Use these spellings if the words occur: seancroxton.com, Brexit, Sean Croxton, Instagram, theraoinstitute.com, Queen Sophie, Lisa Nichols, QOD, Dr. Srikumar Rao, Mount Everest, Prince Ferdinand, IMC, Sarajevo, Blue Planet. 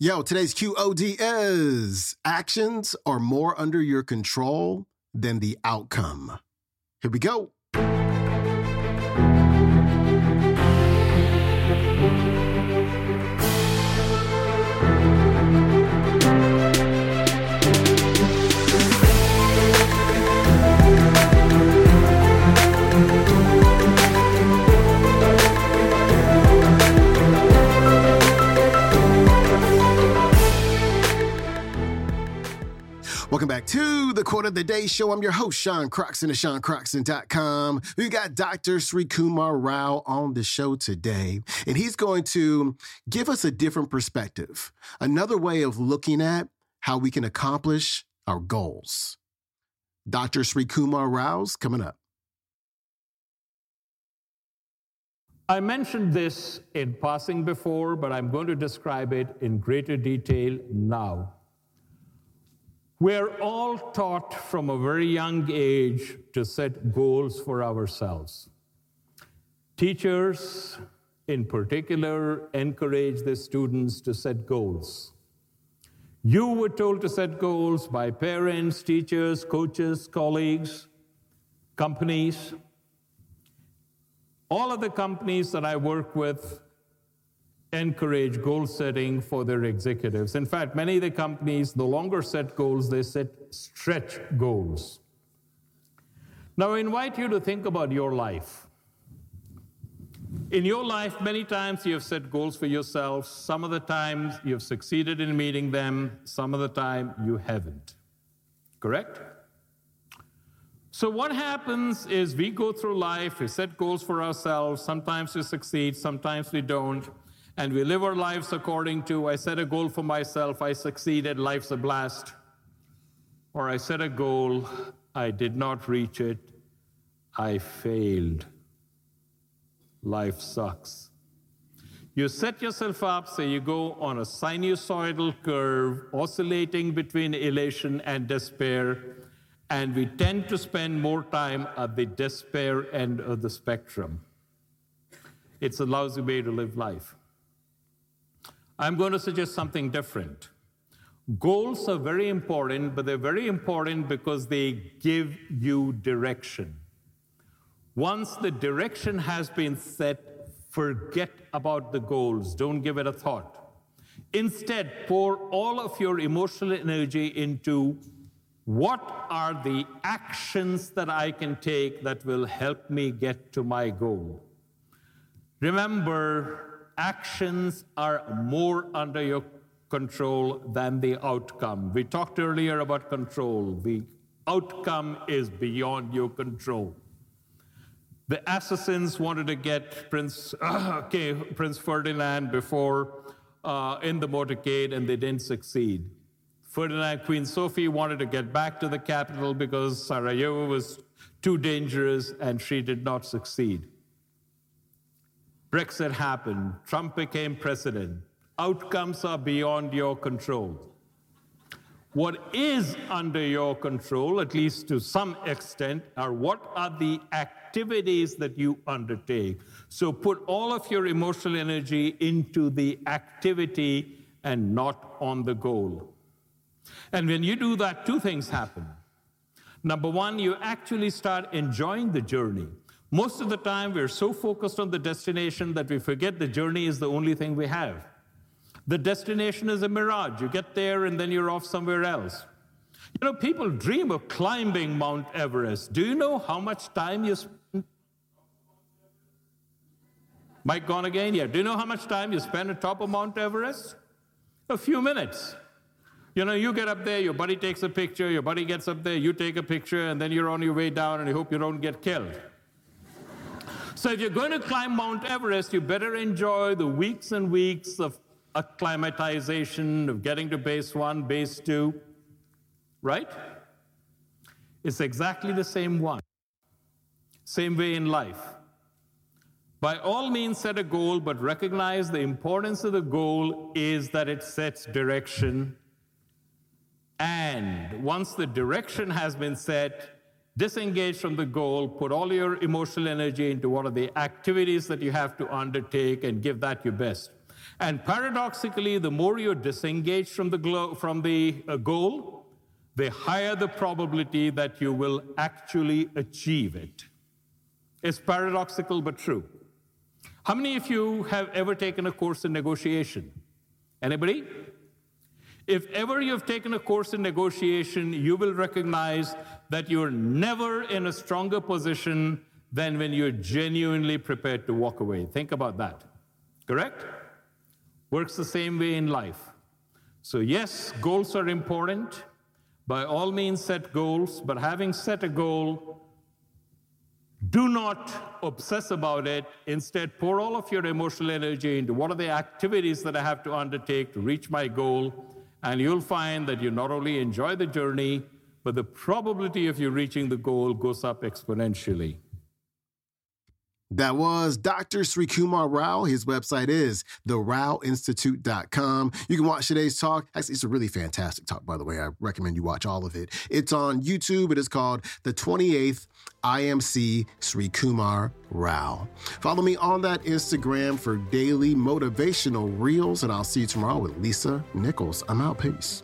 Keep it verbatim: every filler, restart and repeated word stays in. Yo, today's Q O D is actions are more under your control than the outcome. Here we go. Welcome back to the Quote of the Day Show. I'm your host, Sean Croxton of sean croxton dot com. We got Doctor Srikumar Rao on the show today, and he's going to give us a different perspective, another way of looking at how we can accomplish our goals. Doctor Srikumar Rao's coming up. I mentioned this in passing before, but I'm going to describe it in greater detail now. We're all taught from a very young age to set goals for ourselves. Teachers, in particular, encourage the students to set goals. You were told to set goals by parents, teachers, coaches, colleagues, companies. All of the companies that I work with encourage goal setting for their executives. In fact, many of the companies no longer set goals, they set stretch goals. Now, I invite you to think about your life. In your life, many times you have set goals for yourself. Some of the times you have succeeded in meeting them. Some of the time you haven't. Correct? So what happens is we go through life, we set goals for ourselves. Sometimes we succeed, sometimes we don't. And we live our lives according to, I set a goal for myself, I succeeded, life's a blast. Or I set a goal, I did not reach it, I failed. Life sucks. You set yourself up so you go on a sinusoidal curve, oscillating between elation and despair, and we tend to spend more time at the despair end of the spectrum. It's a lousy way to live life. I'm going to suggest something different. Goals are very important, but they're very important because they give you direction. Once the direction has been set, forget about the goals. Don't give it a thought. Instead, pour all of your emotional energy into what are the actions that I can take that will help me get to my goal. Remember, actions are more under your control than the outcome. We talked earlier about control. The outcome is beyond your control. The assassins wanted to get Prince, uh, okay, Prince Ferdinand before uh, in the motorcade, and they didn't succeed. Ferdinand, Queen Sophie wanted to get back to the capital because Sarajevo was too dangerous, and she did not succeed. Brexit happened, Trump became president. Outcomes are beyond your control. What is under your control, at least to some extent, are what are the activities that you undertake. So put all of your emotional energy into the activity and not on the goal. And when you do that, two things happen. Number one, you actually start enjoying the journey. Most of the time, we're so focused on the destination that we forget the journey is the only thing we have. The destination is a mirage. You get there, and then you're off somewhere else. You know, people dream of climbing Mount Everest. Do you know how much time you spend? Mike gone again? Yeah. Do you know how much time you spend on top of Mount Everest? A few minutes. You know, you get up there, your buddy takes a picture, your buddy gets up there, you take a picture, and then you're on your way down, and you hope you don't get killed. So if you're going to climb Mount Everest, you better enjoy the weeks and weeks of acclimatization, of getting to base one, base two, right? It's exactly the same one, same way in life. By all means, set a goal, but recognize the importance of the goal is that it sets direction. And once the direction has been set, disengage from the goal, put all your emotional energy into what are the activities that you have to undertake, and give that your best. And paradoxically, the more you're disengaged from the, glo- from the uh, goal, the higher the probability that you will actually achieve it. It's paradoxical, but true. How many of you have ever taken a course in negotiation? Anybody? If ever you've taken a course in negotiation, you will recognize that you're never in a stronger position than when you're genuinely prepared to walk away. Think about that. Correct? Works the same way in life. So yes, goals are important. By all means, set goals. But having set a goal, do not obsess about it. Instead, pour all of your emotional energy into what are the activities that I have to undertake to reach my goal. And you'll find that you not only enjoy the journey, but the probability of you reaching the goal goes up exponentially. That was Doctor Srikumar Rao. His website is the rao institute dot com. You can watch today's talk. Actually, it's a really fantastic talk, by the way. I recommend you watch all of it. It's on YouTube. It is called The twenty-eighth I M C Srikumar Rao. Follow me on that Instagram for daily motivational reels, and I'll see you tomorrow with Lisa Nichols. I'm out. Peace.